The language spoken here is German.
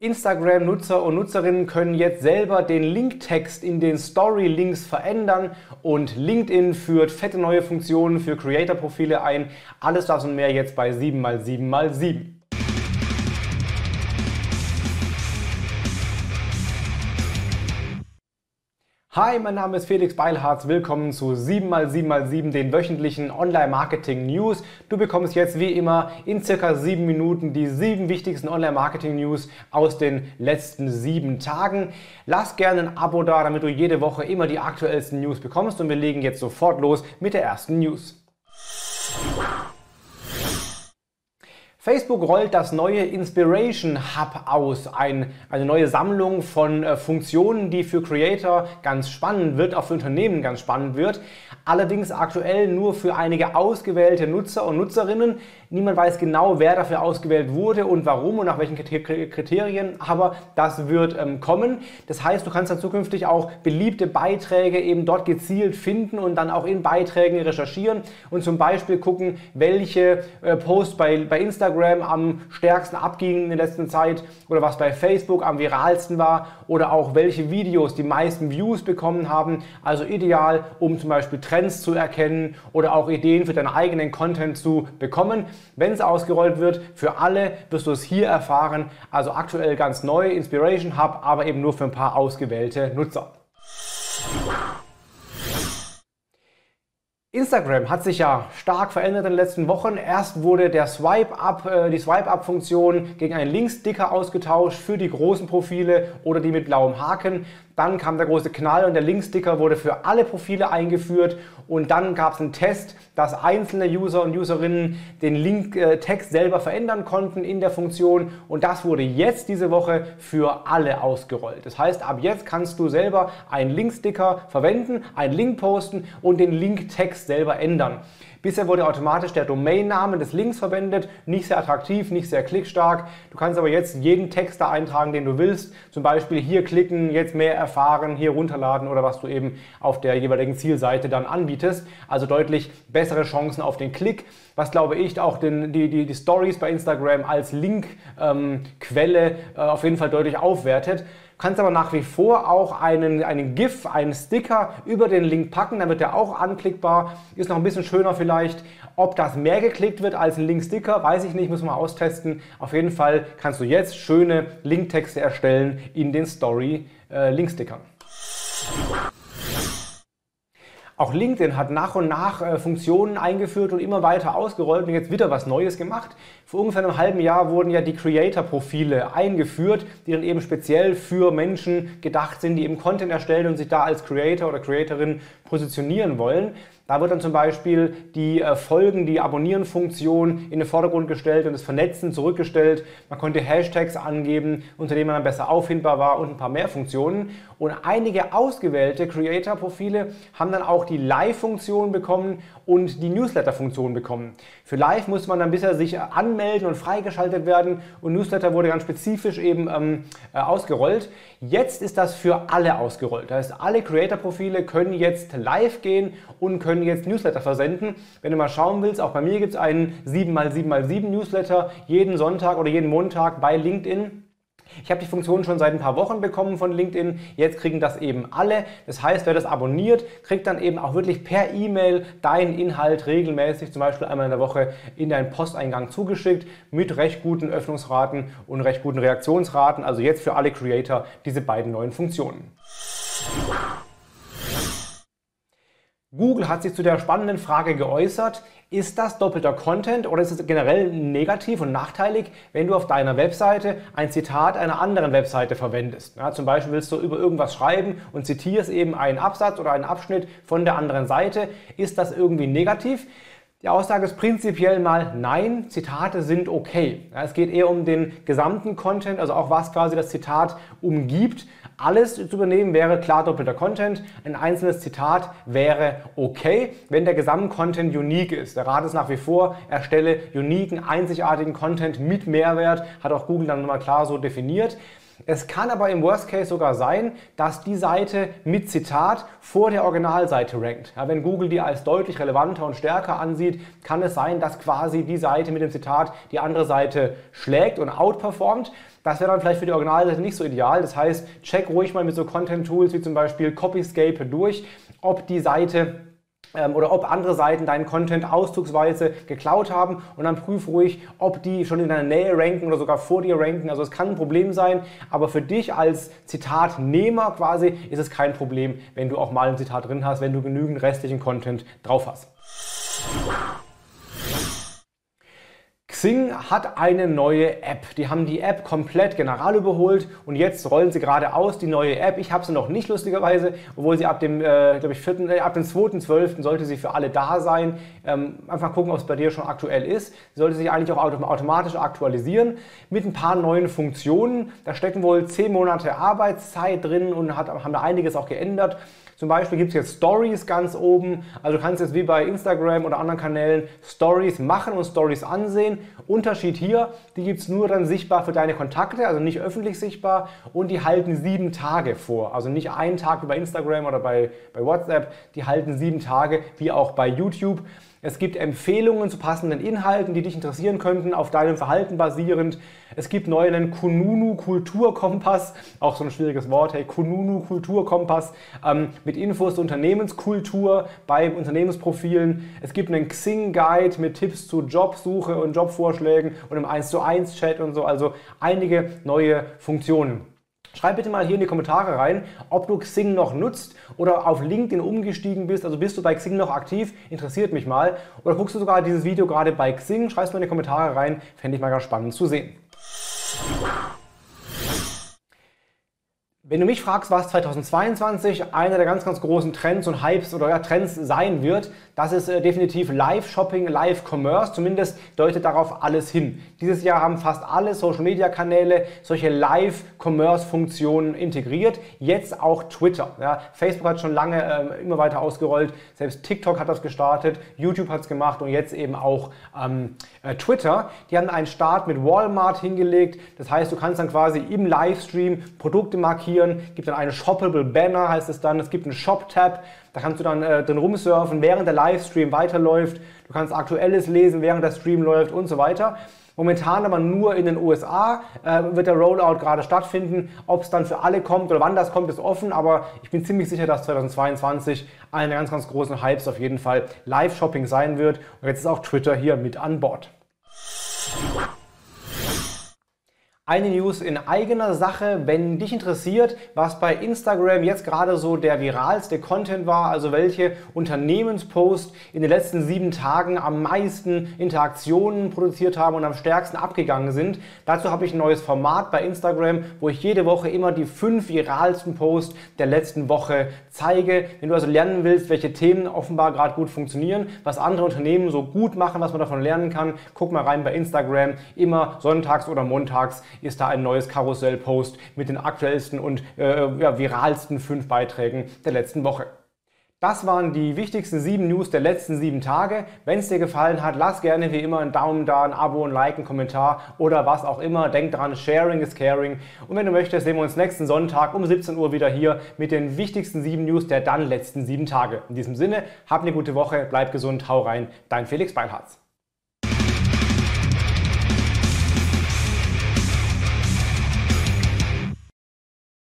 Instagram-Nutzer und Nutzerinnen können jetzt selber den Linktext in den Story-Links verändern und LinkedIn führt fette neue Funktionen für Creator-Profile ein. Alles das und mehr jetzt bei 7x7x7. Hi, mein Name ist Felix Beilharz. Willkommen zu 7x7x7, den wöchentlichen Online-Marketing-News. Du bekommst jetzt wie immer in circa 7 Minuten die 7 wichtigsten Online-Marketing-News aus den letzten 7 Tagen. Lass gerne ein Abo da, damit du jede Woche immer die aktuellsten News bekommst und wir legen jetzt sofort los mit der ersten News. Facebook rollt das neue Inspiration Hub aus, eine neue Sammlung von Funktionen, die für Creator ganz spannend wird, auch für Unternehmen ganz spannend wird. Allerdings aktuell nur für einige ausgewählte Nutzer und Nutzerinnen. Niemand weiß genau, wer dafür ausgewählt wurde und warum und nach welchen Kriterien, aber das wird kommen. Das heißt, du kannst dann zukünftig auch beliebte Beiträge eben dort gezielt finden und dann auch in Beiträgen recherchieren und zum Beispiel gucken, welche Posts bei Instagram am stärksten abgingen in der letzten Zeit oder was bei Facebook am viralsten war oder auch welche Videos die meisten Views bekommen haben. Also ideal, um zum Beispiel Trends zu erkennen oder auch Ideen für deinen eigenen Content zu bekommen. Wenn es ausgerollt wird, für alle wirst du es hier erfahren. Also aktuell ganz neu, Inspiration Hub, aber eben nur für ein paar ausgewählte Nutzer. Instagram hat sich ja stark verändert in den letzten Wochen. Erst wurde der die Swipe-Up-Funktion gegen einen Linksticker ausgetauscht für die großen Profile oder die mit blauem Haken. Dann kam der große Knall und der Linksticker wurde für alle Profile eingeführt. Und dann gab es einen Test, dass einzelne User und Userinnen den Linktext selber verändern konnten in der Funktion. Und das wurde jetzt diese Woche für alle ausgerollt. Das heißt, ab jetzt kannst du selber einen Linksticker verwenden, einen Link posten und den Linktext selber ändern. Bisher wurde automatisch der Domainname des Links verwendet, nicht sehr attraktiv, nicht sehr klickstark. Du kannst aber jetzt jeden Text da eintragen, den du willst, zum Beispiel hier klicken, jetzt mehr erfahren, hier runterladen oder was du eben auf der jeweiligen Zielseite dann anbietest. Also deutlich bessere Chancen auf den Klick, was glaube ich auch die Stories bei Instagram als Linkquelle auf jeden Fall deutlich aufwertet. Du kannst aber nach wie vor auch einen GIF, einen Sticker über den Link packen, dann wird der auch anklickbar, ist noch ein bisschen schöner vielleicht. Ob das mehr geklickt wird als ein Link-Sticker, weiß ich nicht, müssen wir mal austesten. Auf jeden Fall kannst du jetzt schöne Linktexte erstellen in den Story-Linkstickern. Auch LinkedIn hat nach und nach Funktionen eingeführt und immer weiter ausgerollt und jetzt wieder was Neues gemacht. Vor ungefähr einem halben Jahr wurden ja die Creator-Profile eingeführt, die dann eben speziell für Menschen gedacht sind, die eben Content erstellen und sich da als Creator oder Creatorin positionieren wollen. Da wird dann zum Beispiel die Folgen, die Abonnieren-Funktion in den Vordergrund gestellt und das Vernetzen zurückgestellt. Man konnte Hashtags angeben, unter denen man dann besser auffindbar war und ein paar mehr Funktionen. Und einige ausgewählte Creator-Profile haben dann auch die Live-Funktion bekommen und die Newsletter-Funktion bekommen. Für Live musste man dann bisher sich anmelden und freigeschaltet werden und Newsletter wurde ganz spezifisch eben ausgerollt. Jetzt ist das für alle ausgerollt. Das heißt, alle Creator-Profile können jetzt live gehen und können jetzt Newsletter versenden. Wenn du mal schauen willst, auch bei mir gibt es einen 7x7x7 Newsletter jeden Sonntag oder jeden Montag bei LinkedIn. Ich habe die Funktion schon seit ein paar Wochen bekommen von LinkedIn, jetzt kriegen das eben alle. Das heißt, wer das abonniert, kriegt dann eben auch wirklich per E-Mail deinen Inhalt regelmäßig, zum Beispiel einmal in der Woche, in deinen Posteingang zugeschickt mit recht guten Öffnungsraten und recht guten Reaktionsraten. Also jetzt für alle Creator diese beiden neuen Funktionen. Google hat sich zu der spannenden Frage geäußert, ist das doppelter Content oder ist es generell negativ und nachteilig, wenn du auf deiner Webseite ein Zitat einer anderen Webseite verwendest? Ja, zum Beispiel willst du über irgendwas schreiben und zitierst eben einen Absatz oder einen Abschnitt von der anderen Seite. Ist das irgendwie negativ? Die Aussage ist prinzipiell mal nein, Zitate sind okay. Ja, es geht eher um den gesamten Content, also auch was quasi das Zitat umgibt. Alles zu übernehmen wäre klar doppelter Content, ein einzelnes Zitat wäre okay, wenn der Gesamtcontent unique ist. Der Rat ist nach wie vor, erstelle uniken, einzigartigen Content mit Mehrwert, hat auch Google dann nochmal klar so definiert. Es kann aber im Worst Case sogar sein, dass die Seite mit Zitat vor der Originalseite rankt. Ja, wenn Google die als deutlich relevanter und stärker ansieht, kann es sein, dass quasi die Seite mit dem Zitat die andere Seite schlägt und outperformt. Das wäre dann vielleicht für die Originalseite nicht so ideal. Das heißt, check ruhig mal mit so Content-Tools wie zum Beispiel Copyscape durch, ob die Seite oder ob andere Seiten deinen Content auszugsweise geklaut haben, und dann prüf ruhig, ob die schon in deiner Nähe ranken oder sogar vor dir ranken. Also es kann ein Problem sein, aber für dich als Zitatnehmer quasi ist es kein Problem, wenn du auch mal ein Zitat drin hast, wenn du genügend restlichen Content drauf hast. Xing hat eine neue App. Die haben die App komplett general überholt und jetzt rollen sie gerade aus, die neue App. Ich habe sie noch nicht, lustigerweise, obwohl sie ab dem, ab dem 2.12. sollte sie für alle da sein. Einfach gucken, ob es bei dir schon aktuell ist. Sie sollte sich eigentlich auch automatisch aktualisieren mit ein paar neuen Funktionen. Da stecken wohl 10 Monate Arbeitszeit drin und haben da einiges auch geändert. Zum Beispiel gibt es jetzt Stories ganz oben, also du kannst jetzt wie bei Instagram oder anderen Kanälen Stories machen und Stories ansehen. Unterschied hier, die gibt es nur dann sichtbar für deine Kontakte, also nicht öffentlich sichtbar, und die halten 7 Tage vor. Also nicht einen Tag wie bei Instagram oder bei WhatsApp, die halten 7 Tage wie auch bei YouTube. Es gibt Empfehlungen zu passenden Inhalten, die dich interessieren könnten, auf deinem Verhalten basierend. Es gibt neu einen Kununu-Kulturkompass, auch so ein schwieriges Wort, hey, Kununu-Kulturkompass, mit Infos zur Unternehmenskultur bei Unternehmensprofilen. Es gibt einen Xing-Guide mit Tipps zu Jobsuche und Jobvorschlägen und einem 1:1-Chat und so, also einige neue Funktionen. Schreib bitte mal hier in die Kommentare rein, ob du Xing noch nutzt oder auf LinkedIn umgestiegen bist. Also bist du bei Xing noch aktiv? Interessiert mich mal. Oder guckst du sogar dieses Video gerade bei Xing? Schreib's mal in die Kommentare rein. Fände ich mal ganz spannend zu sehen. Wenn du mich fragst, was 2022 einer der ganz, ganz großen Trends und Hypes oder ja, Trends sein wird, das ist definitiv Live-Shopping, Live-Commerce, zumindest deutet darauf alles hin. Dieses Jahr haben fast alle Social-Media-Kanäle solche Live-Commerce-Funktionen integriert, jetzt auch Twitter. Ja, Facebook hat schon lange immer weiter ausgerollt, selbst TikTok hat das gestartet, YouTube hat es gemacht und jetzt eben auch Twitter. Die haben einen Start mit Walmart hingelegt, das heißt, du kannst dann quasi im Livestream Produkte markieren, gibt dann einen Shoppable Banner, heißt es dann. Es gibt einen Shop-Tab, da kannst du dann drin rumsurfen, während der Livestream weiterläuft. Du kannst Aktuelles lesen, während der Stream läuft und so weiter. Momentan aber nur in den USA wird der Rollout gerade stattfinden. Ob es dann für alle kommt oder wann das kommt, ist offen, aber ich bin ziemlich sicher, dass 2022 einer der ganz, ganz großen Hypes auf jeden Fall Live-Shopping sein wird. Und jetzt ist auch Twitter hier mit an Bord. Eine News in eigener Sache, wenn dich interessiert, was bei Instagram jetzt gerade so der viralste Content war, also welche Unternehmensposts in den letzten 7 Tagen am meisten Interaktionen produziert haben und am stärksten abgegangen sind. Dazu habe ich ein neues Format bei Instagram, wo ich jede Woche immer die 5 viralsten Posts der letzten Woche zeige. Wenn du also lernen willst, welche Themen offenbar gerade gut funktionieren, was andere Unternehmen so gut machen, was man davon lernen kann, guck mal rein bei Instagram, immer sonntags oder montags ist da ein neues Karussell-Post mit den aktuellsten und viralsten 5 Beiträgen der letzten Woche. Das waren die wichtigsten 7 News der letzten 7 Tage. Wenn es dir gefallen hat, lass gerne wie immer einen Daumen da, ein Abo, ein Like, einen Kommentar oder was auch immer. Denk dran, Sharing is Caring. Und wenn du möchtest, sehen wir uns nächsten Sonntag um 17 Uhr wieder hier mit den wichtigsten 7 News der dann letzten 7 Tage. In diesem Sinne, hab eine gute Woche, bleib gesund, hau rein, dein Felix Beilharz.